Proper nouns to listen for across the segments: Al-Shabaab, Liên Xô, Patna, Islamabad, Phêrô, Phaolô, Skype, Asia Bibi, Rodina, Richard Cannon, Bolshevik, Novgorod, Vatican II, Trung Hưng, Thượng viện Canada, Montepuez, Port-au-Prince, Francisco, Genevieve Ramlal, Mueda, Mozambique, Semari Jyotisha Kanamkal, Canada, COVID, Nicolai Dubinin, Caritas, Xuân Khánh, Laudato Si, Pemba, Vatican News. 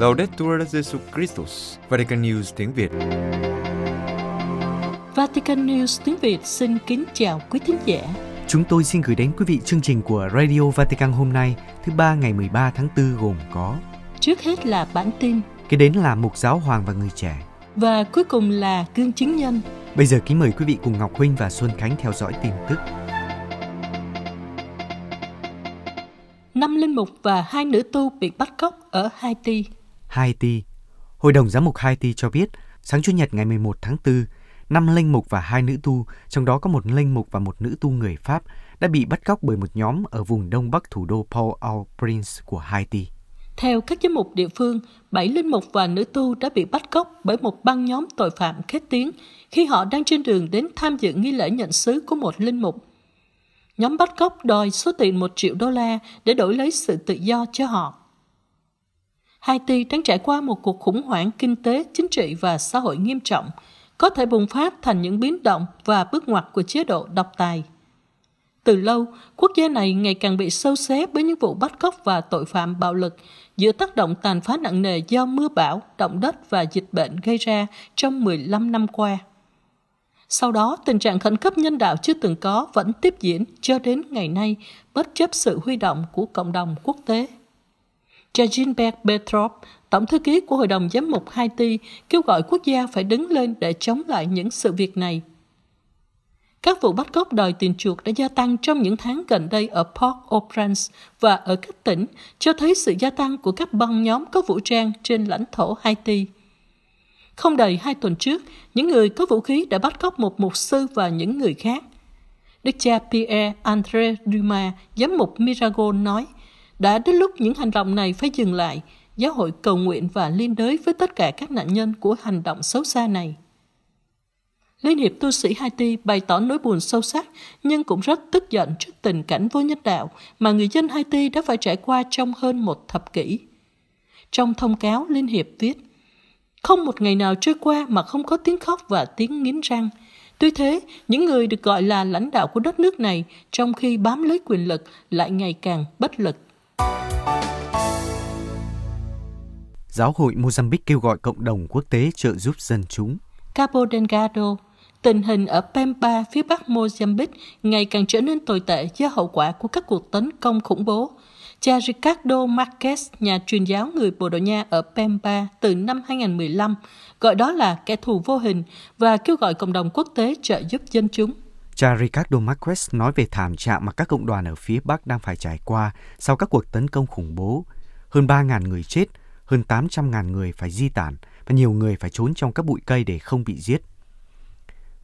Laudetur Jesus Christus. Vatican News tiếng Việt. Vatican News tiếng Việt xin kính chào quý thính giả. Chúng tôi xin gửi đến quý vị chương trình của Radio Vatican hôm nay, thứ ba ngày 13 tháng 4 gồm có: trước hết là bản tin, kế đến là mục giáo hoàng và người trẻ, và cuối cùng là gương chứng nhân. Bây giờ kính mời quý vị cùng Ngọc Huynh và Xuân Khánh theo dõi tin tức. 5 linh mục và 2 nữ tu bị bắt cóc ở Haiti. Hội đồng giám mục Haiti cho biết, sáng Chủ nhật ngày 11 tháng 4, 5 linh mục và 2 nữ tu, trong đó có 1 linh mục và 1 nữ tu người Pháp, đã bị bắt cóc bởi một nhóm ở vùng đông bắc thủ đô Port-au-Prince của Haiti. Theo các giám mục địa phương, 7 linh mục và nữ tu đã bị bắt cóc bởi một băng nhóm tội phạm khét tiếng khi họ đang trên đường đến tham dự nghi lễ nhận sứ của một linh mục. Nhóm bắt cóc đòi số tiền $1 triệu để đổi lấy sự tự do cho họ. Haiti đang trải qua một cuộc khủng hoảng kinh tế, chính trị và xã hội nghiêm trọng, có thể bùng phát thành những biến động và bước ngoặt của chế độ độc tài. Từ lâu, quốc gia này ngày càng bị sâu xé với những vụ bắt cóc và tội phạm bạo lực giữa tác động tàn phá nặng nề do mưa bão, động đất và dịch bệnh gây ra trong 15 năm qua. Sau đó, tình trạng khẩn cấp nhân đạo chưa từng có vẫn tiếp diễn cho đến ngày nay, bất chấp sự huy động của cộng đồng quốc tế. Jean-Pierre Bertrand, Tổng thư ký của Hội đồng Giám mục Haiti, kêu gọi quốc gia phải đứng lên để chống lại những sự việc này. Các vụ bắt cóc đòi tiền chuộc đã gia tăng trong những tháng gần đây ở Port-au-Prince và ở các tỉnh, cho thấy sự gia tăng của các băng nhóm có vũ trang trên lãnh thổ Haiti. Không đầy 2 tuần trước, những người có vũ khí đã bắt cóc một mục sư và những người khác. Đức cha Pierre-André Dumas, giám mục Mirago nói, đã đến lúc những hành động này phải dừng lại, giáo hội cầu nguyện và liên đới với tất cả các nạn nhân của hành động xấu xa này. Liên hiệp tu sĩ Haiti bày tỏ nỗi buồn sâu sắc nhưng cũng rất tức giận trước tình cảnh vô nhân đạo mà người dân Haiti đã phải trải qua trong hơn 1 thập kỷ. Trong thông cáo, Liên hiệp viết, không một ngày nào trôi qua mà không có tiếng khóc và tiếng nghiến răng. Tuy thế, những người được gọi là lãnh đạo của đất nước này trong khi bám lấy quyền lực lại ngày càng bất lực. Giáo hội Mozambique kêu gọi cộng đồng quốc tế trợ giúp dân chúng. Cabo Delgado, tình hình ở Pemba phía bắc Mozambique ngày càng trở nên tồi tệ do hậu quả của các cuộc tấn công khủng bố. Cha Ricardo Marquez, nhà truyền giáo người Bồ Đào Nha ở Pemba từ năm 2015, gọi đó là kẻ thù vô hình và kêu gọi cộng đồng quốc tế trợ giúp dân chúng. Cha Ricardo Marquez nói về thảm trạng mà các cộng đoàn ở phía Bắc đang phải trải qua sau các cuộc tấn công khủng bố. Hơn 3.000 người chết, hơn 800.000 người phải di tản và nhiều người phải trốn trong các bụi cây để không bị giết.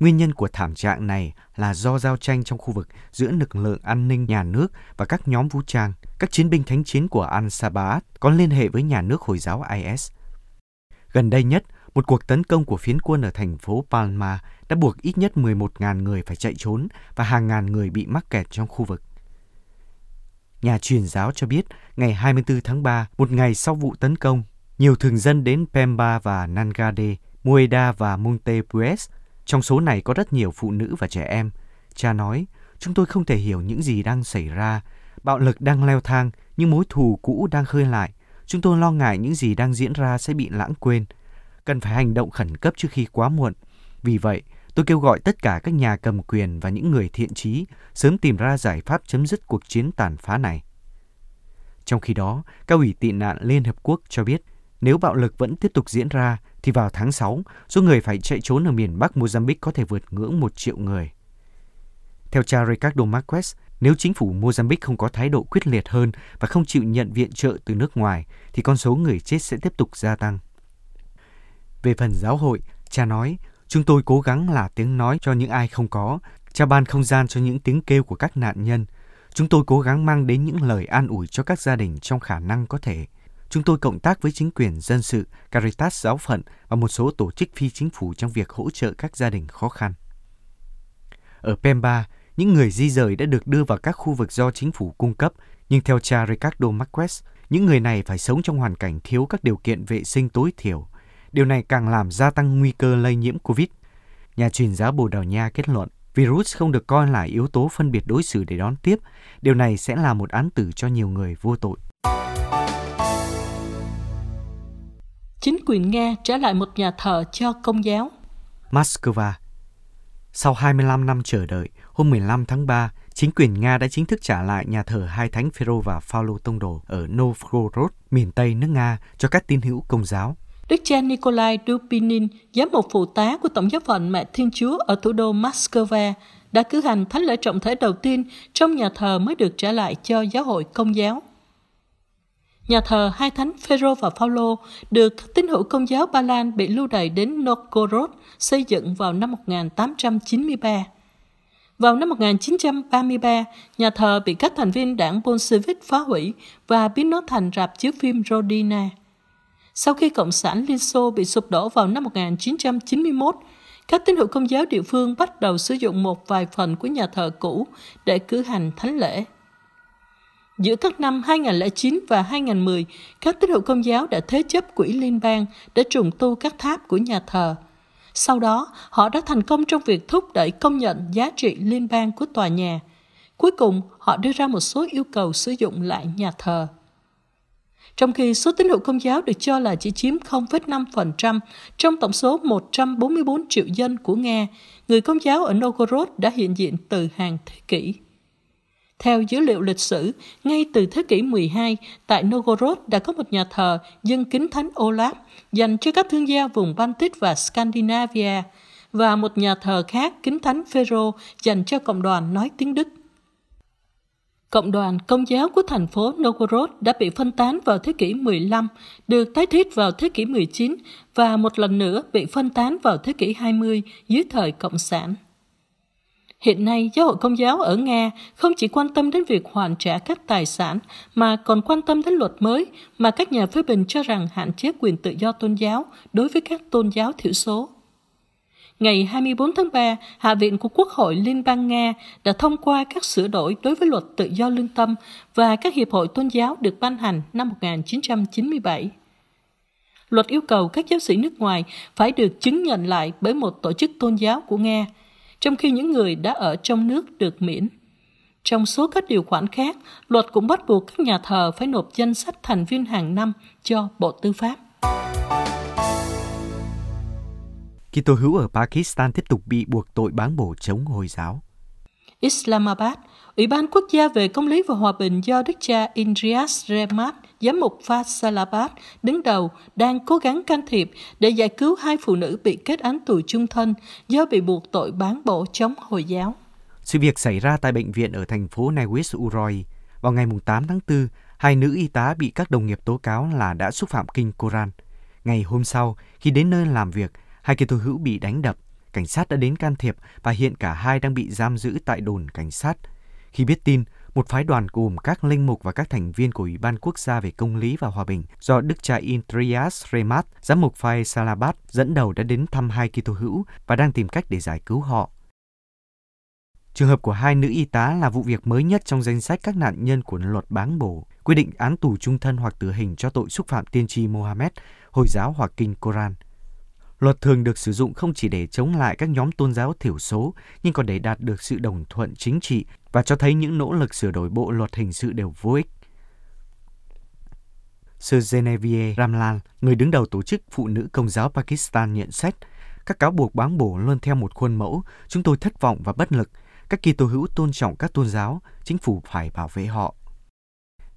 Nguyên nhân của thảm trạng này là do giao tranh trong khu vực giữa lực lượng an ninh nhà nước và các nhóm vũ trang. Các chiến binh thánh chiến của Al-Shabaab có liên hệ với nhà nước Hồi giáo IS. Gần đây nhất, một cuộc tấn công của phiến quân ở thành phố Palma đã buộc ít nhất 11.000 người phải chạy trốn và hàng ngàn người bị mắc kẹt trong khu vực. Nhà truyền giáo cho biết, ngày 24 tháng 3, một ngày sau vụ tấn công, nhiều thường dân đến Pemba và Nangade, Mueda và Montepuez. Trong số này có rất nhiều phụ nữ và trẻ em. Cha nói, chúng tôi không thể hiểu những gì đang xảy ra. Bạo lực đang leo thang, nhưng mối thù cũ đang khơi lại. Chúng tôi lo ngại những gì đang diễn ra sẽ bị lãng quên. Cần phải hành động khẩn cấp trước khi quá muộn. Vì vậy, tôi kêu gọi tất cả các nhà cầm quyền và những người thiện trí sớm tìm ra giải pháp chấm dứt cuộc chiến tàn phá này. Trong khi đó, Cao ủy tị nạn Liên Hợp Quốc cho biết, nếu bạo lực vẫn tiếp tục diễn ra, thì vào tháng 6, số người phải chạy trốn ở miền Bắc Mozambique có thể vượt ngưỡng 1 triệu người. Theo cha Ricardo Marquez, nếu chính phủ Mozambique không có thái độ quyết liệt hơn và không chịu nhận viện trợ từ nước ngoài, thì con số người chết sẽ tiếp tục gia tăng. Về phần giáo hội, cha nói, chúng tôi cố gắng là tiếng nói cho những ai không có. Cha ban không gian cho những tiếng kêu của các nạn nhân. Chúng tôi cố gắng mang đến những lời an ủi cho các gia đình trong khả năng có thể. Chúng tôi cộng tác với chính quyền dân sự, Caritas giáo phận và một số tổ chức phi chính phủ trong việc hỗ trợ các gia đình khó khăn. Ở Pemba, những người di dời đã được đưa vào các khu vực do chính phủ cung cấp, nhưng theo cha Ricardo Marquez, những người này phải sống trong hoàn cảnh thiếu các điều kiện vệ sinh tối thiểu. Điều này càng làm gia tăng nguy cơ lây nhiễm COVID. Nhà truyền giáo Bồ Đào Nha kết luận, virus không được coi là yếu tố phân biệt đối xử để đón tiếp. Điều này sẽ là một án tử cho nhiều người vô tội. chính quyền Nga trả lại một nhà thờ cho Công giáo. Moscow. Sau 25 năm chờ đợi, hôm 15 tháng 3, chính quyền Nga đã chính thức trả lại nhà thờ hai thánh Phêrô và Phaolô tông đồ ở Novgorod, miền Tây nước Nga, cho các tín hữu Công giáo. Đức cha Nicolai Dubinin, giám mục phụ tá của Tổng giáo phận Mẹ Thiên Chúa ở thủ đô Moscow, đã cử hành thánh lễ trọng thể đầu tiên trong nhà thờ mới được trả lại cho giáo hội Công giáo. Nhà thờ hai thánh Phêrô và Phaolô được các tín hữu Công giáo Ba Lan bị lưu đày đến Novgorod xây dựng vào năm 1893. Vào năm 1933, nhà thờ bị các thành viên đảng Bolshevik phá hủy và biến nó thành rạp chiếu phim Rodina. Sau khi Cộng sản Liên Xô bị sụp đổ vào năm 1991, các tín hữu Công giáo địa phương bắt đầu sử dụng một vài phần của nhà thờ cũ để cử hành thánh lễ. Giữa các năm 2009 và 2010, các tín hữu Công giáo đã thế chấp quỹ liên bang để trùng tu các tháp của nhà thờ. Sau đó, họ đã thành công trong việc thúc đẩy công nhận giá trị liên bang của tòa nhà. Cuối cùng, họ đưa ra một số yêu cầu sử dụng lại nhà thờ. Trong khi số tín hữu Công giáo được cho là chỉ chiếm 0,5% trong tổng số 144 triệu dân của Nga, người Công giáo ở Novgorod đã hiện diện từ hàng thế kỷ. Theo dữ liệu lịch sử, ngay từ thế kỷ 12, tại Novgorod đã có một nhà thờ dâng kính thánh Olaf dành cho các thương gia vùng Baltic và Scandinavia, và một nhà thờ khác kính thánh Phêrô dành cho cộng đoàn nói tiếng Đức. Cộng đoàn Công giáo của thành phố Novgorod đã bị phân tán vào thế kỷ 15, được tái thiết vào thế kỷ 19 và một lần nữa bị phân tán vào thế kỷ 20 dưới thời Cộng sản. Hiện nay, giáo hội Công giáo ở Nga không chỉ quan tâm đến việc hoàn trả các tài sản mà còn quan tâm đến luật mới mà các nhà phê bình cho rằng hạn chế quyền tự do tôn giáo đối với các tôn giáo thiểu số. Ngày 24 tháng 3, Hạ viện của Quốc hội Liên bang Nga đã thông qua các sửa đổi đối với luật tự do lương tâm và các hiệp hội tôn giáo được ban hành năm 1997. Luật yêu cầu các giáo sĩ nước ngoài phải được chứng nhận lại bởi một tổ chức tôn giáo của Nga, trong khi những người đã ở trong nước được miễn. Trong số các điều khoản khác, luật cũng bắt buộc các nhà thờ phải nộp danh sách thành viên hàng năm cho Bộ Tư pháp. Kitô hữu ở Pakistan tiếp tục bị buộc tội báng bổ chống Hồi giáo. Islamabad, Ủy ban Quốc gia về Công lý và Hòa bình do Đức cha Indrias Rehmat, giám mục Faisalabad, đứng đầu, đang cố gắng can thiệp để giải cứu hai phụ nữ bị kết án tù chung thân do bị buộc tội báng bổ chống Hồi giáo. Sự việc xảy ra tại bệnh viện ở thành phố Naiwis Uroi. Vào ngày 8 tháng 4, hai nữ y tá bị các đồng nghiệp tố cáo là đã xúc phạm kinh Koran. Ngày hôm sau, khi đến nơi làm việc, hai Kitô hữu bị đánh đập, cảnh sát đã đến can thiệp và hiện cả hai đang bị giam giữ tại đồn cảnh sát. Khi biết tin, một phái đoàn gồm các linh mục và các thành viên của Ủy ban Quốc gia về Công lý và Hòa bình do Đức cha Indrias Rehmat, giám mục Faisalabad dẫn đầu đã đến thăm hai Kitô hữu và đang tìm cách để giải cứu họ. Trường hợp của hai nữ y tá là vụ việc mới nhất trong danh sách các nạn nhân của luật báng bổ, quy định án tù chung thân hoặc tử hình cho tội xúc phạm tiên tri Mohammed, Hồi giáo hoặc kinh Koran. Luật thường được sử dụng không chỉ để chống lại các nhóm tôn giáo thiểu số, nhưng còn để đạt được sự đồng thuận chính trị và cho thấy những nỗ lực sửa đổi bộ luật hình sự đều vô ích. Sir Genevieve Ramlal, người đứng đầu Tổ chức Phụ nữ Công giáo Pakistan nhận xét, các cáo buộc báng bổ luôn theo một khuôn mẫu, chúng tôi thất vọng và bất lực, các Kitô hữu tôn trọng các tôn giáo, chính phủ phải bảo vệ họ.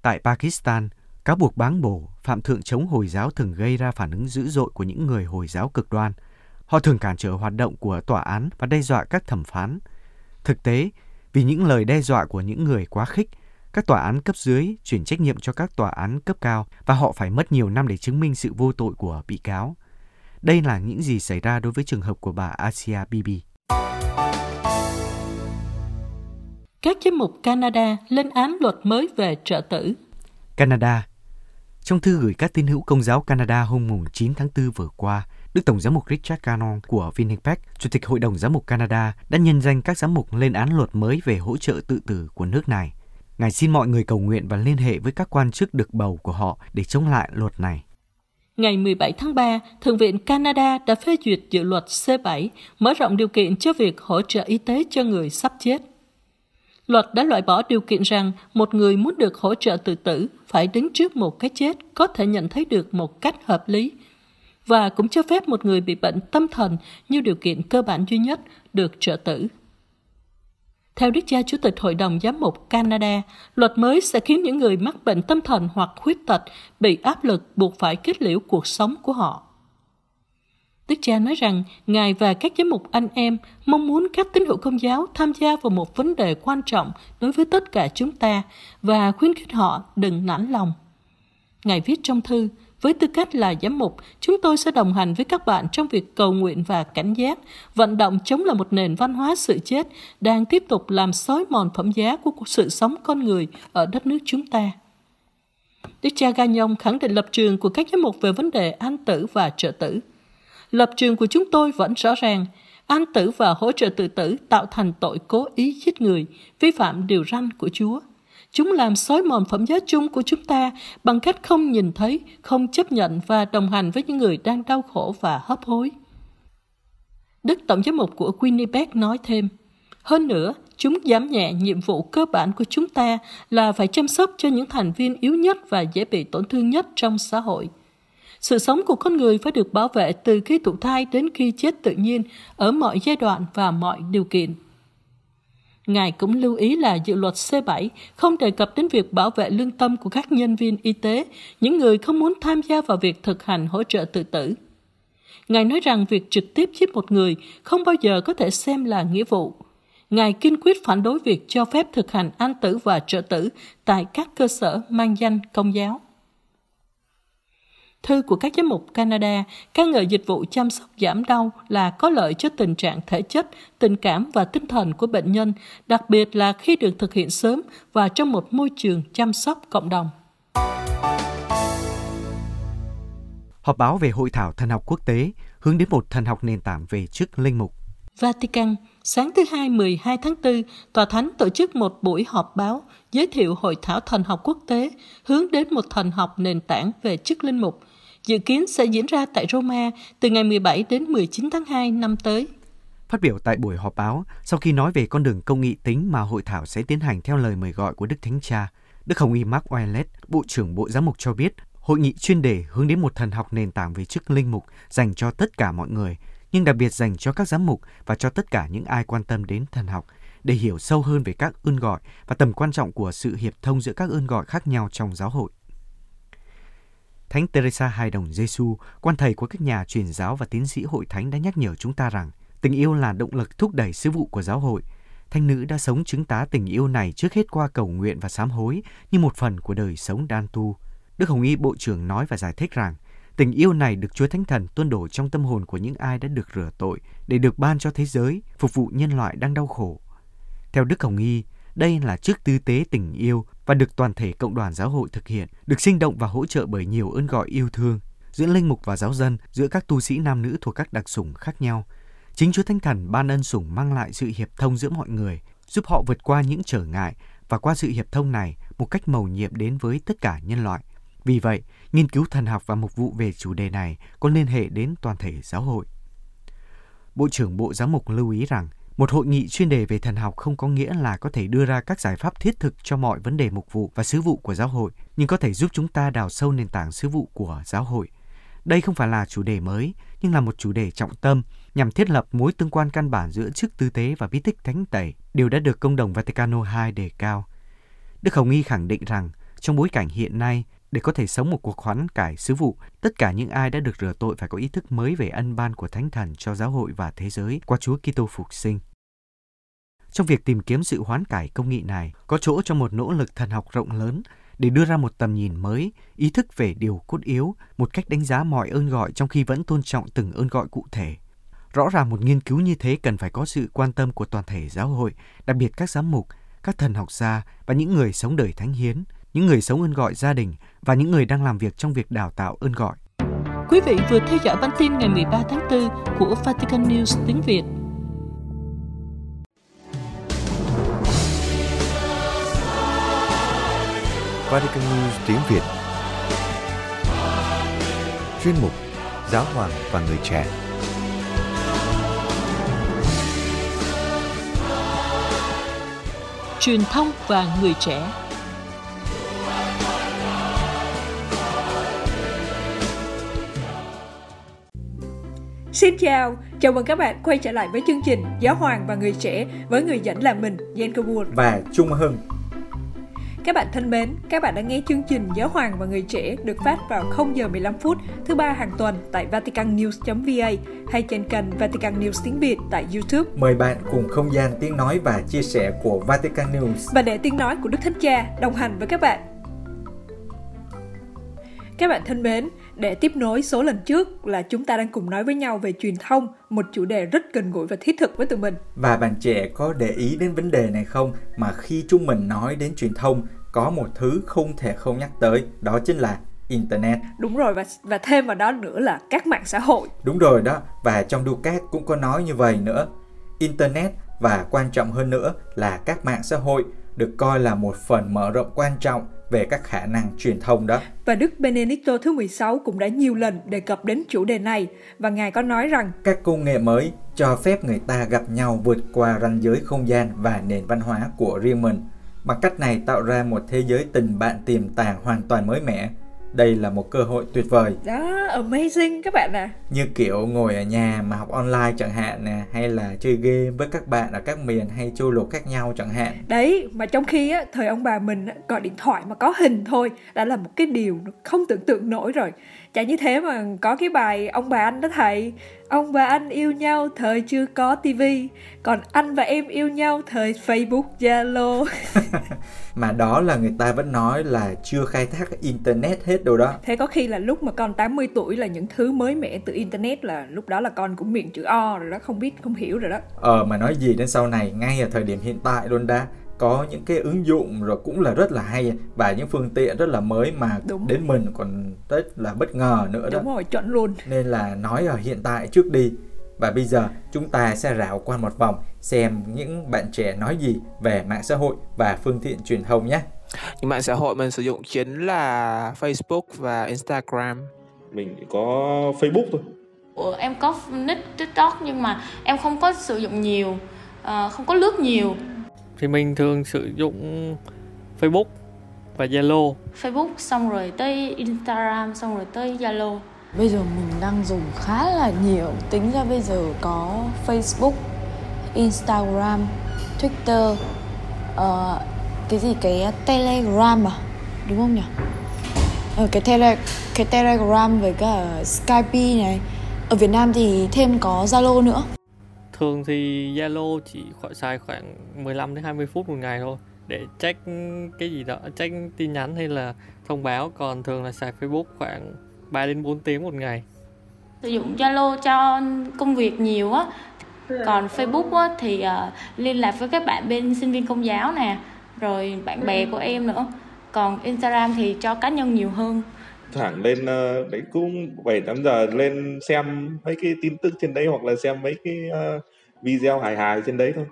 Tại Pakistan, cáo buộc báng bổ, phạm thượng chống Hồi giáo thường gây ra phản ứng dữ dội của những người Hồi giáo cực đoan. Họ thường cản trở hoạt động của tòa án và đe dọa các thẩm phán. Thực tế, vì những lời đe dọa của những người quá khích, các tòa án cấp dưới chuyển trách nhiệm cho các tòa án cấp cao và họ phải mất nhiều năm để chứng minh sự vô tội của bị cáo. Đây là những gì xảy ra đối với trường hợp của bà Asia Bibi. Các giám mục Canada lên án luật mới về trợ tử. Canada. Trong thư gửi các tín hữu Công giáo Canada hôm 9 tháng 4 vừa qua, Đức Tổng giám mục Richard Cannon của Winnipeg, Chủ tịch Hội đồng giám mục Canada, đã nhân danh các giám mục lên án luật mới về hỗ trợ tự tử của nước này. Ngài xin mọi người cầu nguyện và liên hệ với các quan chức được bầu của họ để chống lại luật này. Ngày 17 tháng 3, Thượng viện Canada đã phê duyệt dự luật C7 mở rộng điều kiện cho việc hỗ trợ y tế cho người sắp chết. Luật đã loại bỏ điều kiện rằng một người muốn được hỗ trợ tự tử phải đứng trước một cái chết có thể nhận thấy được một cách hợp lý. và cũng cho phép một người bị bệnh tâm thần như điều kiện cơ bản duy nhất được trợ tử. Theo Đức cha Chủ tịch Hội đồng Giám mục Canada, luật mới sẽ khiến những người mắc bệnh tâm thần hoặc khuyết tật bị áp lực buộc phải kết liễu cuộc sống của họ. Đức cha nói rằng Ngài và các giám mục anh em mong muốn các tín hữu Công giáo tham gia vào một vấn đề quan trọng đối với tất cả chúng ta và khuyến khích họ đừng nản lòng. Ngài viết trong thư, với tư cách là giám mục, chúng tôi sẽ đồng hành với các bạn trong việc cầu nguyện và cảnh giác, vận động chống lại một nền văn hóa sự chết đang tiếp tục làm xói mòn phẩm giá của sự sống con người ở đất nước chúng ta. Đức cha Gagnon khẳng định lập trường của các giám mục về vấn đề an tử và trợ tử. Lập trường của chúng tôi vẫn rõ ràng, an tử và hỗ trợ tự tử tạo thành tội cố ý giết người, vi phạm điều răn của Chúa. Chúng làm xói mòn phẩm giá chung của chúng ta bằng cách không nhìn thấy, không chấp nhận và đồng hành với những người đang đau khổ và hấp hối. Đức Tổng giám mục của Winnipeg nói thêm, hơn nữa, chúng giảm nhẹ nhiệm vụ cơ bản của chúng ta là phải chăm sóc cho những thành viên yếu nhất và dễ bị tổn thương nhất trong xã hội. Sự sống của con người phải được bảo vệ từ khi thụ thai đến khi chết tự nhiên, ở mọi giai đoạn và mọi điều kiện. Ngài cũng lưu ý là dự luật C7 không đề cập đến việc bảo vệ lương tâm của các nhân viên y tế, những người không muốn tham gia vào việc thực hành hỗ trợ tự tử. Ngài nói rằng việc trực tiếp giết một người không bao giờ có thể xem là nghĩa vụ. Ngài kiên quyết phản đối việc cho phép thực hành an tử và trợ tử tại các cơ sở mang danh Công giáo. Thư của các giám mục Canada ca ngợi dịch vụ chăm sóc giảm đau là có lợi cho tình trạng thể chất, tình cảm và tinh thần của bệnh nhân, đặc biệt là khi được thực hiện sớm và trong một môi trường chăm sóc cộng đồng. Họp báo về Hội thảo Thần học quốc tế hướng đến một thần học nền tảng về chức linh mục. Vatican, sáng thứ Hai 12 tháng 4, Tòa Thánh tổ chức một buổi họp báo giới thiệu Hội thảo Thần học quốc tế hướng đến một thần học nền tảng về chức linh mục, dự kiến sẽ diễn ra tại Roma từ ngày 17 đến 19 tháng 2 năm tới. Phát biểu tại buổi họp báo, sau khi nói về con đường công nghị tính mà hội thảo sẽ tiến hành theo lời mời gọi của Đức Thánh Cha, Đức Hồng Y Mark Ouellet, Bộ trưởng Bộ Giám mục cho biết, hội nghị chuyên đề hướng đến một thần học nền tảng về chức linh mục dành cho tất cả mọi người, nhưng đặc biệt dành cho các giám mục và cho tất cả những ai quan tâm đến thần học, để hiểu sâu hơn về các ơn gọi và tầm quan trọng của sự hiệp thông giữa các ơn gọi khác nhau trong giáo hội. Thánh Teresa Hai Đồng Giê-xu, quan thầy của các nhà truyền giáo và tiến sĩ hội thánh đã nhắc nhở chúng ta rằng tình yêu là động lực thúc đẩy sứ vụ của giáo hội. Thánh nữ đã sống chứng tá tình yêu này trước hết qua cầu nguyện và sám hối như một phần của đời sống đan tu. Đức Hồng Y Bộ trưởng nói và giải thích rằng tình yêu này được Chúa Thánh Thần tuôn đổ trong tâm hồn của những ai đã được rửa tội để được ban cho thế giới, phục vụ nhân loại đang đau khổ. Theo Đức Hồng Y, đây là chức tư tế tình yêu và được toàn thể cộng đoàn giáo hội thực hiện, được sinh động và hỗ trợ bởi nhiều ơn gọi yêu thương, giữa linh mục và giáo dân, giữa các tu sĩ nam nữ thuộc các đặc sủng khác nhau. Chính Chúa Thánh Thần ban ân sủng mang lại sự hiệp thông giữa mọi người, giúp họ vượt qua những trở ngại và qua sự hiệp thông này một cách mầu nhiệm đến với tất cả nhân loại. Vì vậy, nghiên cứu thần học và mục vụ về chủ đề này có liên hệ đến toàn thể giáo hội. Bộ trưởng Bộ Giám mục lưu ý rằng, một hội nghị chuyên đề về thần học không có nghĩa là có thể đưa ra các giải pháp thiết thực cho mọi vấn đề mục vụ và sứ vụ của giáo hội, nhưng có thể giúp chúng ta đào sâu nền tảng sứ vụ của giáo hội. Đây không phải là chủ đề mới, nhưng là một chủ đề trọng tâm nhằm thiết lập mối tương quan căn bản giữa chức tư tế và bí tích thánh tẩy, điều đã được Công đồng Vatican II đề cao. Đức Hồng Y khẳng định rằng, trong bối cảnh hiện nay, để có thể sống một cuộc hoán cải sứ vụ, tất cả những ai đã được rửa tội phải có ý thức mới về ân ban của Thánh Thần cho giáo hội và thế giới qua Chúa Kitô phục sinh. Trong việc tìm kiếm sự hoán cải công nghị này, có chỗ cho một nỗ lực thần học rộng lớn để đưa ra một tầm nhìn mới, ý thức về điều cốt yếu, một cách đánh giá mọi ơn gọi trong khi vẫn tôn trọng từng ơn gọi cụ thể. Rõ ràng một nghiên cứu như thế cần phải có sự quan tâm của toàn thể giáo hội, đặc biệt các giám mục, các thần học gia và những người sống đời thánh hiến, những người sống ơn gọi gia đình và những người đang làm việc trong việc đào tạo ơn gọi. Quý vị vừa theo dõi bản tin ngày 13 tháng 4 của Vatican News tiếng Việt. Vatican News tiếng Việt. Chuyên mục Giáo hoàng và người trẻ. Truyền thông và người trẻ. Xin chào, chào mừng các bạn quay trở lại với chương trình Giáo hoàng và người trẻ với người dẫn là mình, Jean-Pierre và Trung Hưng. Các bạn thân mến, các bạn đã nghe chương trình Giáo hoàng và người trẻ được phát vào 0 giờ 15 phút thứ ba hàng tuần tại vaticannews.va hay trên kênh Vatican News tiếng Việt tại YouTube. Mời bạn cùng không gian tiếng nói và chia sẻ của Vatican News và để tiếng nói của Đức Thánh Cha đồng hành với các bạn. Các bạn thân mến, để tiếp nối số lần trước là chúng ta đang cùng nói với nhau về truyền thông, một chủ đề rất gần gũi và thiết thực với tụi mình. Và bạn trẻ có để ý đến vấn đề này không? Mà khi chúng mình nói đến truyền thông, có một thứ không thể không nhắc tới, đó chính là Internet. Đúng rồi, và thêm vào đó nữa là các mạng xã hội. Đúng rồi đó, và trong Duquette cũng có nói như vậy nữa. Internet và quan trọng hơn nữa là các mạng xã hội được coi là một phần mở rộng quan trọng về các khả năng truyền thông đó. Và Đức Benedicto thứ 16 cũng đã nhiều lần đề cập đến chủ đề này và Ngài có nói rằng các công nghệ mới cho phép người ta gặp nhau vượt qua ranh giới không gian và nền văn hóa của riêng mình. Bằng cách này tạo ra một thế giới tình bạn tiềm tàng hoàn toàn mới mẻ. Đây là một cơ hội tuyệt vời. Đó, amazing các bạn ạ. Như kiểu ngồi ở nhà mà học online chẳng hạn nè, hay là chơi game với các bạn ở các miền hay châu lục khác nhau chẳng hạn. Đấy, mà trong khi á, thời ông bà mình á, gọi điện thoại mà có hình thôi đã là một cái điều không tưởng tượng nổi rồi. Chả như thế mà có cái bài ông bà anh đó thầy, ông bà anh yêu nhau thời chưa có tivi, còn anh và em yêu nhau thời Facebook, Zalo. Mà đó là người ta vẫn nói là chưa khai thác Internet hết đâu đó. Thế có khi là lúc mà con 80 tuổi là những thứ mới mẻ từ Internet là lúc đó là con cũng miệng chữ O rồi đó, không biết, không hiểu rồi đó. Mà nói gì đến sau này, ngay ở thời điểm hiện tại luôn đã có những cái ứng dụng rồi cũng là rất là hay và những phương tiện rất là mới mà đúng, đến mình còn rất là bất ngờ nữa đó. Đúng rồi, chuẩn luôn. Nên là nói ở hiện tại trước đi. Và bây giờ chúng ta sẽ rảo qua một vòng xem những bạn trẻ nói gì về mạng xã hội và phương tiện truyền thông nhé. Những mạng xã hội mình sử dụng chính là Facebook và Instagram. Mình chỉ có Facebook thôi. Em có nick TikTok nhưng mà em không có sử dụng nhiều, không có lướt nhiều. Thì mình thường sử dụng Facebook và Zalo. Facebook xong rồi tới Instagram xong rồi tới Zalo. Bây giờ mình đang dùng khá là nhiều. Tính ra bây giờ có Facebook, Instagram, Twitter, Telegram à? Đúng không nhỉ? Cái Telegram với cả Skype này. Ở Việt Nam thì thêm có Zalo nữa. Thường thì Zalo chỉ xài khoảng 15 đến 20 phút một ngày thôi để check cái gì đó, check tin nhắn hay là thông báo, còn thường là xài Facebook khoảng 3 đến 4 tiếng một ngày. Sử dụng Zalo cho công việc nhiều á. Còn Facebook á thì liên lạc với các bạn bên sinh viên công giáo nè, rồi bạn bè của em nữa. Còn Instagram thì cho cá nhân nhiều hơn. Thẳng lên đấy cũng 7-8 giờ lên xem mấy cái tin tức trên đấy hoặc là xem mấy cái video hài trên đấy thôi.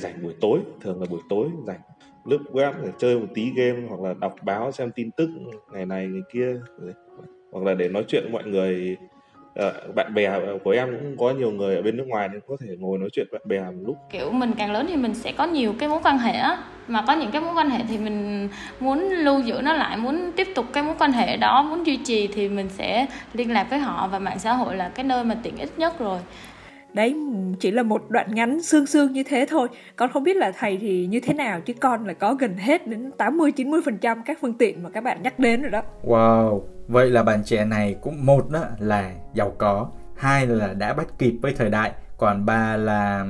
Rảnh buổi tối, thường là buổi tối rảnh lướt web để chơi một tí game hoặc là đọc báo xem tin tức ngày này ngày kia, hoặc là để nói chuyện với mọi người. Bạn bè của em cũng có nhiều người ở bên nước ngoài nên có thể ngồi nói chuyện bạn bè một lúc. Kiểu mình càng lớn thì mình sẽ có nhiều cái mối quan hệ á, mà có những cái mối quan hệ thì mình muốn lưu giữ nó lại, muốn tiếp tục cái mối quan hệ đó, muốn duy trì thì mình sẽ liên lạc với họ, và mạng xã hội là cái nơi mà tiện ích nhất rồi. Đấy, chỉ là một đoạn ngắn sương như thế thôi. Con không biết là thầy thì như thế nào, chứ con là có gần hết đến 80-90% các phương tiện mà các bạn nhắc đến rồi đó. Wow, vậy là bạn trẻ này cũng một đó là giàu có, hai là đã bắt kịp với thời đại, còn ba là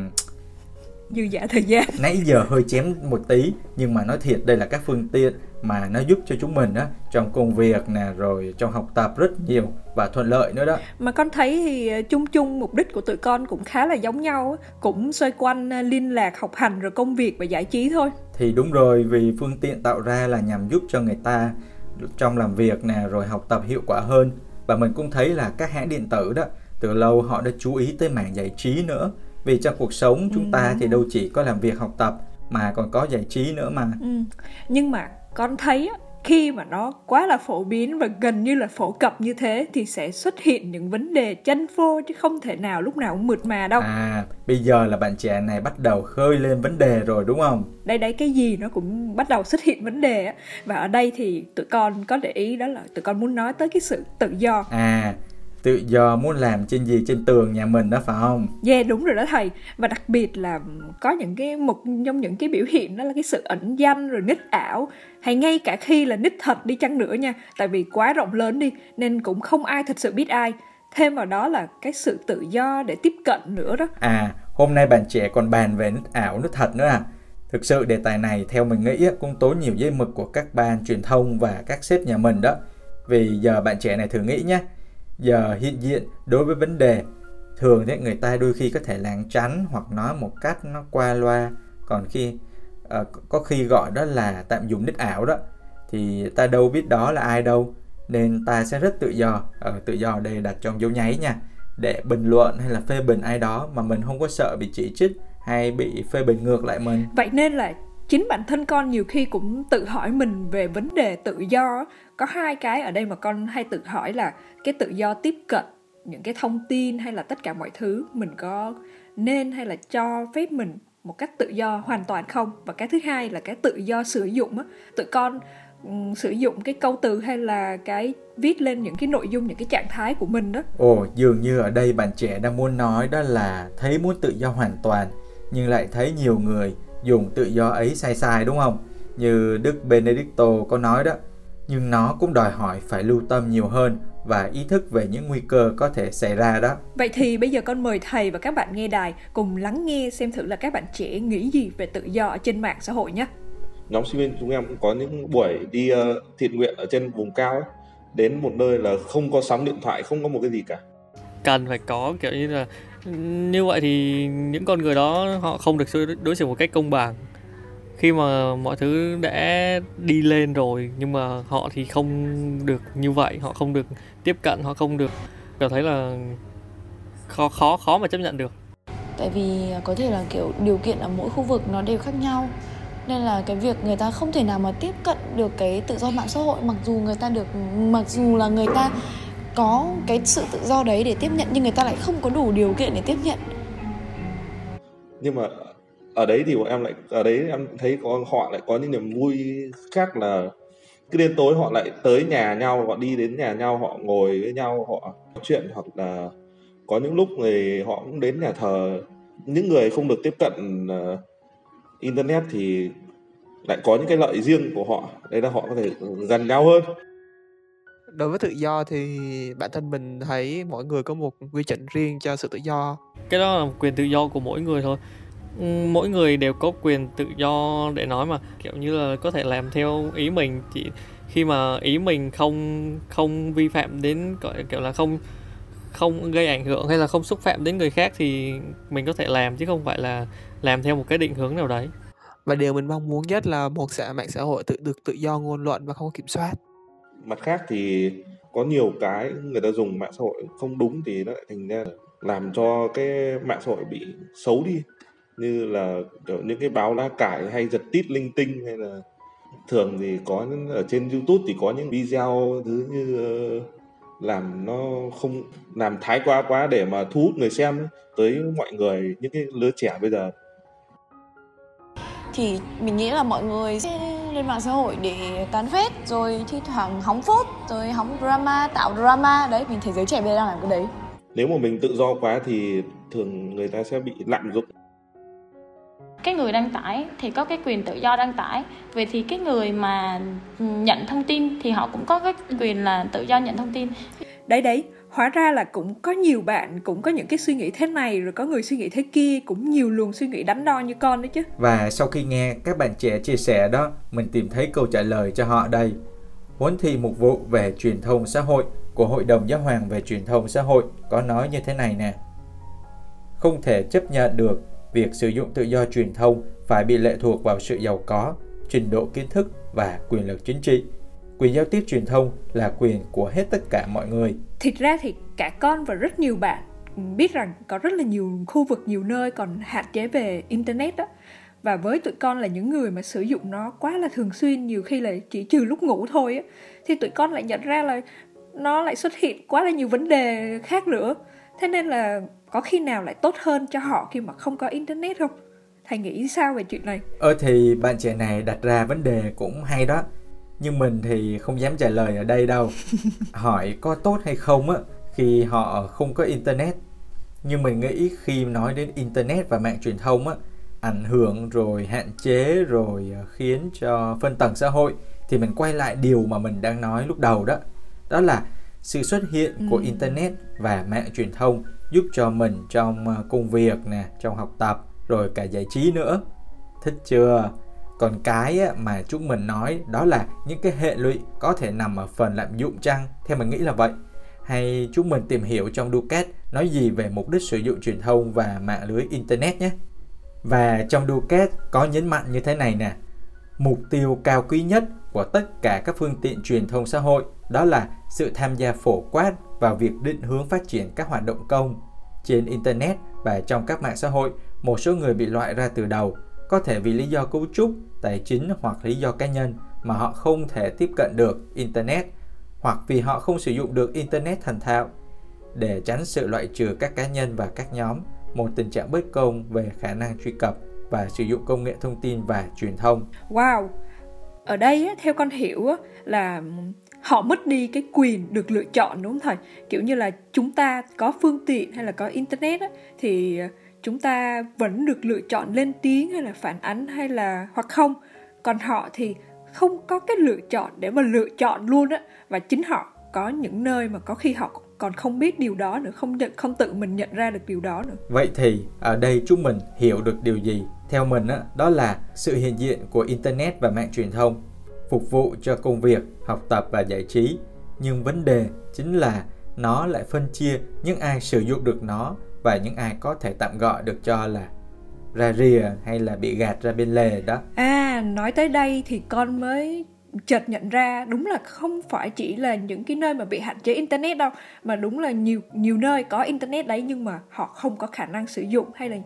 dư dả thời gian. Nãy giờ hơi chém một tí, nhưng mà nói thiệt đây là các phương tiện mà nó giúp cho chúng mình á, trong công việc nè, rồi trong học tập rất nhiều và thuận lợi nữa đó. Mà con thấy thì chung mục đích của tụi con cũng khá là giống nhau, cũng xoay quanh liên lạc, học hành, rồi công việc và giải trí thôi. Thì đúng rồi, vì phương tiện tạo ra là nhằm giúp cho người ta trong làm việc nè, rồi học tập hiệu quả hơn. Và mình cũng thấy là các hãng điện tử đó, từ lâu họ đã chú ý tới mảng giải trí nữa. Vì trong cuộc sống chúng ta thì đâu chỉ có làm việc học tập mà còn có giải trí nữa mà. Nhưng mà con thấy khi mà nó quá là phổ biến và gần như là phổ cập như thế thì sẽ xuất hiện những vấn đề chênh phô, chứ không thể nào lúc nào cũng mượt mà đâu. À, bây giờ là bạn trẻ này bắt đầu khơi lên vấn đề rồi đúng không? Đấy, cái gì nó cũng bắt đầu xuất hiện vấn đề. Và ở đây thì tụi con có để ý đó là tụi con muốn nói tới cái sự tự do. À, tự do muốn làm trên gì trên tường nhà mình đó phải không? Yeah, đúng rồi đó thầy. Và đặc biệt là có những cái một trong những cái biểu hiện đó là cái sự ẩn danh rồi nick ảo, hay ngay cả khi là nick thật đi chăng nữa nha, tại vì quá rộng lớn đi nên cũng không ai thật sự biết ai. Thêm vào đó là cái sự tự do để tiếp cận nữa đó. À, hôm nay bạn trẻ còn bàn về nick ảo nick thật nữa à? Thực sự đề tài này theo mình nghĩ cũng tốn nhiều dây mực của các ban truyền thông và các sếp nhà mình đó. Vì giờ bạn trẻ này thử nghĩ nhé, giờ hiện diện đối với vấn đề thường thì người ta đôi khi có thể lảng tránh hoặc nói một cách nó qua loa, còn khi có khi gọi đó là tạm dùng nick ảo đó, thì ta đâu biết đó là ai đâu, nên ta sẽ rất tự do, tự do ở đây đặt trong dấu nháy nha, để bình luận hay là phê bình ai đó mà mình không có sợ bị chỉ trích hay bị phê bình ngược lại mình. Vậy nên là chính bản thân con nhiều khi cũng tự hỏi mình về vấn đề tự do. Có hai cái ở đây mà con hay tự hỏi là cái tự do tiếp cận những cái thông tin hay là tất cả mọi thứ, mình có nên hay là cho phép mình một cách tự do hoàn toàn không. Và cái thứ hai là cái tự do sử dụng. Tụi con sử dụng cái câu từ hay là cái viết lên những cái nội dung, những cái trạng thái của mình đó. Ồ, dường như ở đây bạn trẻ đang muốn nói đó là thấy muốn tự do hoàn toàn, nhưng lại thấy nhiều người dùng tự do ấy sai đúng không? Như Đức Benedicto có nói đó, nhưng nó cũng đòi hỏi phải lưu tâm nhiều hơn và ý thức về những nguy cơ có thể xảy ra đó. Vậy thì bây giờ con mời thầy và các bạn nghe đài cùng lắng nghe xem thử là các bạn trẻ nghĩ gì về tự do ở trên mạng xã hội nhé. Nhóm sinh viên chúng em cũng có những buổi đi thiện nguyện ở trên vùng cao ấy, đến một nơi là không có sóng điện thoại, không có một cái gì cả. Cần phải có kiểu như là như vậy thì những con người đó họ không được đối xử một cách công bằng. Khi mà mọi thứ đã đi lên rồi nhưng mà họ thì không được như vậy, họ không được tiếp cận, họ không được, cảm thấy là khó mà chấp nhận được. Tại vì có thể là kiểu điều kiện ở mỗi khu vực nó đều khác nhau, nên là cái việc người ta không thể nào mà tiếp cận được cái tự do mạng xã hội, mặc dù là người ta có cái sự tự do đấy để tiếp nhận nhưng người ta lại không có đủ điều kiện để tiếp nhận. Nhưng mà em thấy họ lại có những niềm vui khác là cứ đến tối họ lại tới nhà nhau, họ đi đến nhà nhau, họ ngồi với nhau, họ nói chuyện, hoặc là có những lúc người họ cũng đến nhà thờ. Những người không được tiếp cận internet thì lại có những cái lợi riêng của họ, đấy là họ có thể gần nhau hơn. Đối với tự do thì bản thân mình thấy mỗi người có một quy chuẩn riêng cho sự tự do. Cái đó là quyền tự do của mỗi người thôi. Mỗi người đều có quyền tự do để nói mà, kiểu như là có thể làm theo ý mình, chỉ khi mà ý mình không vi phạm đến, kiểu là không gây ảnh hưởng hay là không xúc phạm đến người khác thì mình có thể làm, chứ không phải là làm theo một cái định hướng nào đấy. Và điều mình mong muốn nhất là một mạng xã hội được tự do ngôn luận và không kiểm soát. Mặt khác thì có nhiều cái người ta dùng mạng xã hội không đúng thì nó lại thành ra làm cho cái mạng xã hội bị xấu đi, như là những cái báo lá cải hay giật tít linh tinh, hay là thường thì có ở trên YouTube thì có những video thứ như làm nó không làm thái quá để mà thu hút người xem tới mọi người, những cái lứa trẻ bây giờ. Thì mình nghĩ là mọi người sẽ lên mạng xã hội để tán phét, rồi thi thoảng hóng phốt, rồi hóng drama, tạo drama. Đấy, mình thấy giới trẻ bây giờ đang làm cái đấy. Nếu mà mình tự do quá thì thường người ta sẽ bị lạm dụng. Cái người đăng tải thì có cái quyền tự do đăng tải. Vậy thì cái người mà nhận thông tin thì họ cũng có cái quyền là tự do nhận thông tin. Đấy, hóa ra là cũng có nhiều bạn cũng có những cái suy nghĩ thế này, rồi có người suy nghĩ thế kia, cũng nhiều luồng suy nghĩ đắn đo như con đấy chứ. Và sau khi nghe các bạn trẻ chia sẻ đó, mình tìm thấy câu trả lời cho họ đây. Huấn thị mục vụ về truyền thông xã hội của Hội đồng Giáo hoàng về truyền thông xã hội có nói như thế này nè. Không thể chấp nhận được việc sử dụng tự do truyền thông phải bị lệ thuộc vào sự giàu có, trình độ kiến thức và quyền lực chính trị. Quyền giao tiếp truyền thông là quyền của hết tất cả mọi người. Thật ra thì cả con và rất nhiều bạn biết rằng có rất là nhiều khu vực, nhiều nơi còn hạn chế về internet đó. Và với tụi con là những người mà sử dụng nó quá là thường xuyên, nhiều khi là chỉ trừ lúc ngủ thôi á, thì tụi con lại nhận ra là nó lại xuất hiện quá là nhiều vấn đề khác nữa. Thế nên là có khi nào lại tốt hơn cho họ khi mà không có internet không? Thầy nghĩ sao về chuyện này? Thì bạn trẻ này đặt ra vấn đề cũng hay đó. Nhưng mình thì không dám trả lời ở đây đâu. Hỏi có tốt hay không á, khi họ không có Internet. Nhưng mình nghĩ khi nói đến Internet và mạng truyền thông á, ảnh hưởng rồi hạn chế rồi khiến cho phân tầng xã hội, thì mình quay lại điều mà mình đang nói lúc đầu đó. Đó là sự xuất hiện của Internet và mạng truyền thông giúp cho mình trong công việc nè, trong học tập, rồi cả giải trí nữa. Thích chưa? Còn cái mà chúng mình nói đó là những cái hệ lụy có thể nằm ở phần lạm dụng chăng? Theo mình nghĩ là vậy. Hay chúng mình tìm hiểu trong Duquette nói gì về mục đích sử dụng truyền thông và mạng lưới Internet nhé. Và trong Duquette có nhấn mạnh như thế này nè. Mục tiêu cao quý nhất của tất cả các phương tiện truyền thông xã hội đó là sự tham gia phổ quát vào việc định hướng phát triển các hoạt động công. Trên Internet và trong các mạng xã hội, một số người bị loại ra từ đầu, có thể vì lý do cấu trúc, tài chính hoặc lý do cá nhân mà họ không thể tiếp cận được Internet, hoặc vì họ không sử dụng được Internet thành thạo. Để tránh sự loại trừ các cá nhân và các nhóm, một tình trạng bất công về khả năng truy cập và sử dụng công nghệ thông tin và truyền thông. Wow! Ở đây theo con hiểu là họ mất đi cái quyền được lựa chọn, đúng không thầy? Kiểu như là chúng ta có phương tiện hay là có Internet thì chúng ta vẫn được lựa chọn lên tiếng hay là phản ánh hay là hoặc không. Còn họ thì không có cái lựa chọn để mà lựa chọn luôn á. Và chính họ có những nơi mà có khi họ còn không biết điều đó nữa, không tự mình nhận ra được điều đó nữa. Vậy thì ở đây chúng mình hiểu được điều gì? Theo mình đó là sự hiện diện của Internet và mạng truyền thông phục vụ cho công việc, học tập và giải trí. Nhưng vấn đề chính là nó lại phân chia những ai sử dụng được nó và những ai có thể tạm gọi được cho là ra rìa hay là bị gạt ra bên lề đó. À, nói tới đây thì con mới chợt nhận ra đúng là không phải chỉ là những cái nơi mà bị hạn chế Internet đâu, mà đúng là nhiều nơi có Internet đấy nhưng mà họ không có khả năng sử dụng, hay là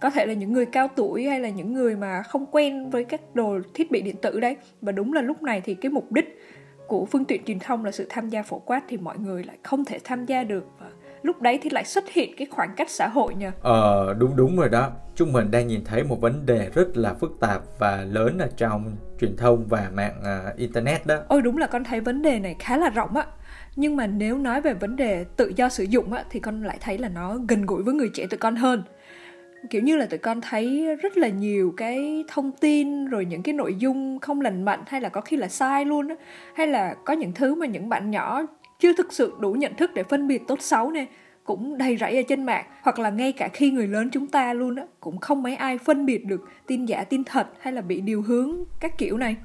có thể là những người cao tuổi hay là những người mà không quen với các đồ thiết bị điện tử đấy. Và đúng là lúc này thì cái mục đích của phương tiện truyền thông là sự tham gia phổ quát thì mọi người lại không thể tham gia được. Và lúc đấy thì lại xuất hiện cái khoảng cách xã hội nhờ. Đúng rồi đó. Chúng mình đang nhìn thấy một vấn đề rất là phức tạp và lớn ở trong truyền thông và mạng Internet đó. Ôi đúng là con thấy vấn đề này khá là rộng á. Nhưng mà nếu nói về vấn đề tự do sử dụng á, thì con lại thấy là nó gần gũi với người trẻ tụi con hơn. Kiểu như là tụi con thấy rất là nhiều cái thông tin, rồi những cái nội dung không lành mạnh hay là có khi là sai luôn á. Hay là có những thứ mà những bạn nhỏ chưa thực sự đủ nhận thức để phân biệt tốt xấu nè, cũng đầy rẫy ở trên mạng. Hoặc là ngay cả khi người lớn chúng ta luôn á, cũng không mấy ai phân biệt được tin giả tin thật hay là bị điều hướng các kiểu này.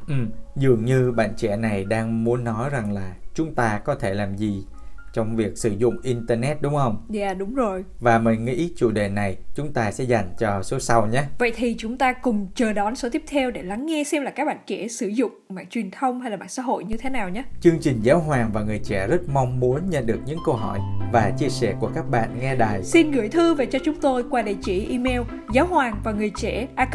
Dường như bạn trẻ này đang muốn nói rằng là chúng ta có thể làm gì trong việc sử dụng Internet, đúng không? Dạ, đúng rồi. Và mình nghĩ chủ đề này chúng ta sẽ dành cho số sau nhé. Vậy thì chúng ta cùng chờ đón số tiếp theo để lắng nghe xem là các bạn trẻ sử dụng mạng truyền thông hay là mạng xã hội như thế nào nhé. Chương trình Giáo Hoàng và Người Trẻ rất mong muốn nhận được những câu hỏi và chia sẻ của các bạn nghe đài. Xin gửi thư về cho chúng tôi qua địa chỉ email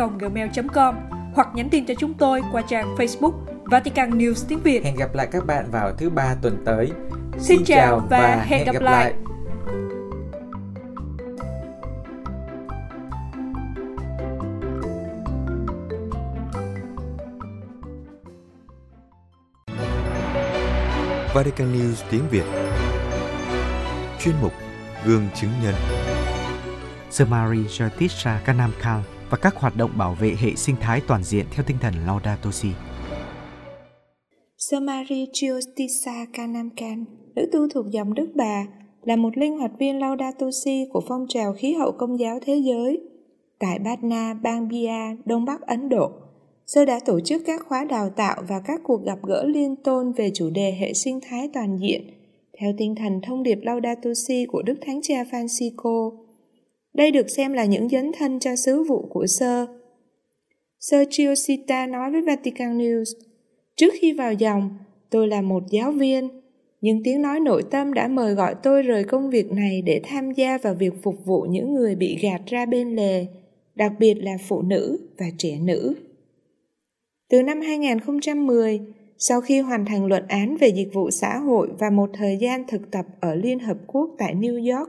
gmail.com hoặc nhắn tin cho chúng tôi qua trang Facebook Vatican News tiếng Việt. Hẹn gặp lại các bạn vào thứ Ba tuần tới. Xin chào và hẹn gặp lại. Vatican News tiếng Việt. Chuyên mục Gương chứng nhân. Semari Jyotisha Kanamkal và các hoạt động bảo vệ hệ sinh thái toàn diện theo tinh thần Laudato Si. Semari Jyotisha Kanamkal, nữ tu thuộc dòng Đức Bà, là một linh hoạt viên Laudato Si của phong trào khí hậu công giáo thế giới. Tại Patna, bang Bihar, Đông Bắc Ấn Độ, sơ đã tổ chức các khóa đào tạo và các cuộc gặp gỡ liên tôn về chủ đề hệ sinh thái toàn diện, theo tinh thần thông điệp Laudato Si của Đức Thánh Cha Francisco. Đây được xem là những dấn thân cho sứ vụ của sơ. Sơ Chiosita nói với Vatican News, trước khi vào dòng, tôi là một giáo viên, nhưng tiếng nói nội tâm đã mời gọi tôi rời công việc này để tham gia vào việc phục vụ những người bị gạt ra bên lề, đặc biệt là phụ nữ và trẻ nữ. Từ năm 2010, sau khi hoàn thành luận án về dịch vụ xã hội và một thời gian thực tập ở Liên Hợp Quốc tại New York,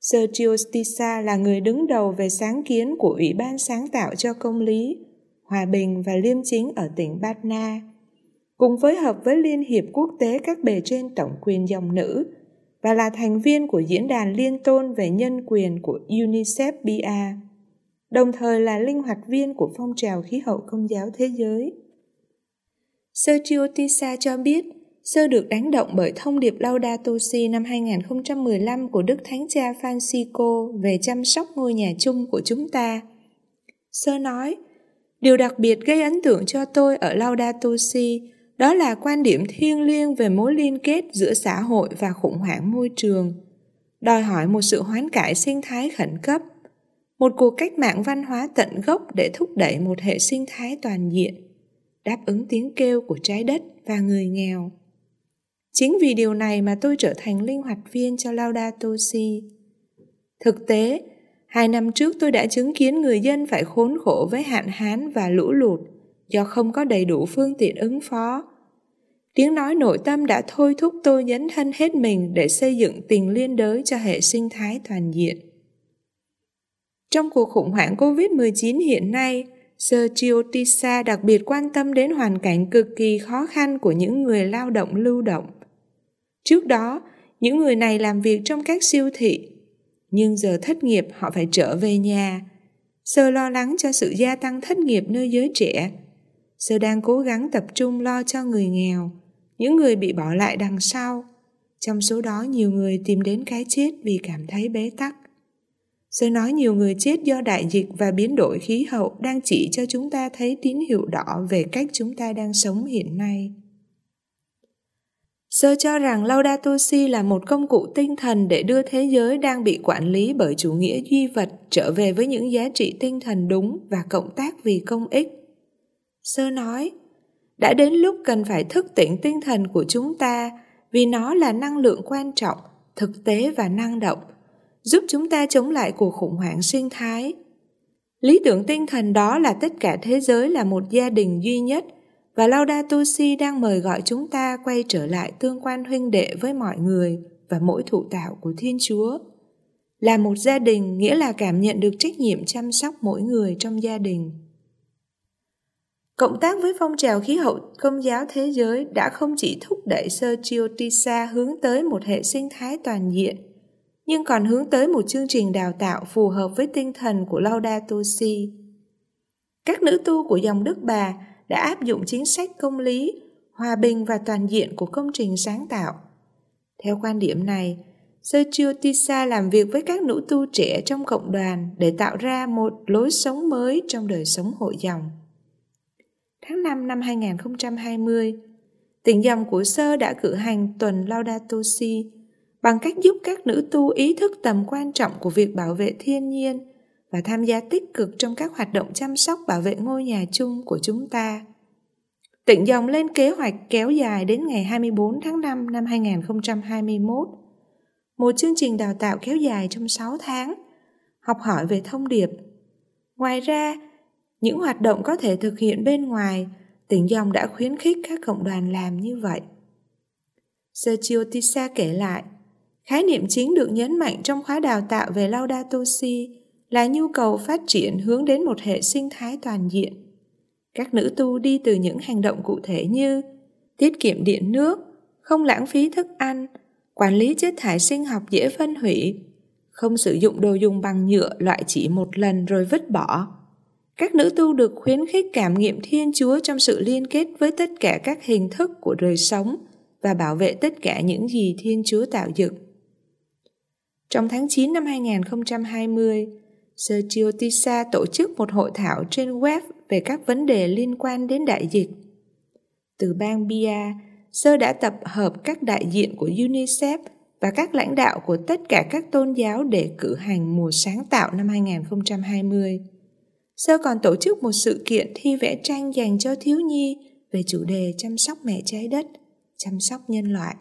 Sơ Chiostisa là người đứng đầu về sáng kiến của Ủy ban sáng tạo cho công lý, hòa bình và liêm chính ở tỉnh Patna, cùng phối hợp với Liên hiệp quốc tế các bề trên tổng quyền dòng nữ và là thành viên của Diễn đàn Liên Tôn về Nhân quyền của UNICEF-PA, đồng thời là linh hoạt viên của phong trào khí hậu công giáo thế giới. Sơ Chiotisa cho biết, sơ được đánh động bởi thông điệp Laudato Si năm 2015 của Đức Thánh Cha Francisco về chăm sóc ngôi nhà chung của chúng ta. Sơ nói, điều đặc biệt gây ấn tượng cho tôi ở Laudato Si đó là quan điểm thiêng liêng về mối liên kết giữa xã hội và khủng hoảng môi trường, đòi hỏi một sự hoán cải sinh thái khẩn cấp, một cuộc cách mạng văn hóa tận gốc để thúc đẩy một hệ sinh thái toàn diện, đáp ứng tiếng kêu của trái đất và người nghèo. Chính vì điều này mà tôi trở thành linh hoạt viên cho Laudato Si. Thực tế, 2 năm trước tôi đã chứng kiến người dân phải khốn khổ với hạn hán và lũ lụt do không có đầy đủ phương tiện ứng phó. Tiếng nói nội tâm đã thôi thúc tôi dấn thân hết mình để xây dựng tình liên đới cho hệ sinh thái toàn diện. Trong cuộc khủng hoảng COVID-19 hiện nay, Sơ Chiotisa đặc biệt quan tâm đến hoàn cảnh cực kỳ khó khăn của những người lao động lưu động. Trước đó, những người này làm việc trong các siêu thị, nhưng giờ thất nghiệp họ phải trở về nhà. Sơ lo lắng cho sự gia tăng thất nghiệp nơi giới trẻ. Sơ đang cố gắng tập trung lo cho người nghèo, những người bị bỏ lại đằng sau. Trong số đó nhiều người tìm đến cái chết vì cảm thấy bế tắc. Sơ nói nhiều người chết do đại dịch và biến đổi khí hậu đang chỉ cho chúng ta thấy tín hiệu đỏ về cách chúng ta đang sống hiện nay. Sơ cho rằng Laudato Si là một công cụ tinh thần để đưa thế giới đang bị quản lý bởi chủ nghĩa duy vật trở về với những giá trị tinh thần đúng và cộng tác vì công ích. Sơ nói, đã đến lúc cần phải thức tỉnh tinh thần của chúng ta vì nó là năng lượng quan trọng, thực tế và năng động, giúp chúng ta chống lại cuộc khủng hoảng sinh thái. Lý tưởng tinh thần đó là tất cả thế giới là một gia đình duy nhất, và Laudato Si đang mời gọi chúng ta quay trở lại tương quan huynh đệ với mọi người và mỗi thụ tạo của Thiên Chúa. Là một gia đình nghĩa là cảm nhận được trách nhiệm chăm sóc mỗi người trong gia đình. Cộng tác với phong trào khí hậu công giáo thế giới đã không chỉ thúc đẩy Sơ Chiotisa hướng tới một hệ sinh thái toàn diện, nhưng còn hướng tới một chương trình đào tạo phù hợp với tinh thần của Laudato Si. Các nữ tu của dòng Đức Bà đã áp dụng chính sách công lý, hòa bình và toàn diện của công trình sáng tạo. Theo quan điểm này, Sơ Chiotisa làm việc với các nữ tu trẻ trong cộng đoàn để tạo ra một lối sống mới trong đời sống hội dòng. Tháng 5 năm 2020, tỉnh dòng của Sơ đã cử hành tuần Laudato Si bằng cách giúp các nữ tu ý thức tầm quan trọng của việc bảo vệ thiên nhiên và tham gia tích cực trong các hoạt động chăm sóc bảo vệ ngôi nhà chung của chúng ta. Tỉnh dòng lên kế hoạch kéo dài đến ngày 24 tháng 5 năm 2021, một chương trình đào tạo kéo dài trong 6 tháng, học hỏi về thông điệp. Ngoài ra, những hoạt động có thể thực hiện bên ngoài, tỉnh dòng đã khuyến khích các cộng đoàn làm như vậy. Sơ Chiotisa kể lại, khái niệm chính được nhấn mạnh trong khóa đào tạo về Laudato Si là nhu cầu phát triển hướng đến một hệ sinh thái toàn diện. Các nữ tu đi từ những hành động cụ thể như tiết kiệm điện nước, không lãng phí thức ăn, quản lý chất thải sinh học dễ phân hủy, không sử dụng đồ dùng bằng nhựa loại chỉ một lần rồi vứt bỏ. Các nữ tu được khuyến khích cảm nghiệm Thiên Chúa trong sự liên kết với tất cả các hình thức của đời sống và bảo vệ tất cả những gì Thiên Chúa tạo dựng. Trong tháng 9 năm 2020, Sơ Chiotisa tổ chức một hội thảo trên web về các vấn đề liên quan đến đại dịch. Từ bang Bia, Sơ đã tập hợp các đại diện của UNICEF và các lãnh đạo của tất cả các tôn giáo để cử hành mùa sáng tạo năm 2020. Sơ còn tổ chức một sự kiện thi vẽ tranh dành cho thiếu nhi về chủ đề chăm sóc mẹ trái đất, chăm sóc nhân loại.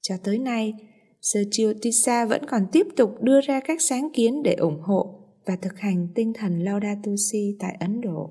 Cho tới nay, Sơ Chiotisa vẫn còn tiếp tục đưa ra các sáng kiến để ủng hộ và thực hành tinh thần Laudato Si tại Ấn Độ.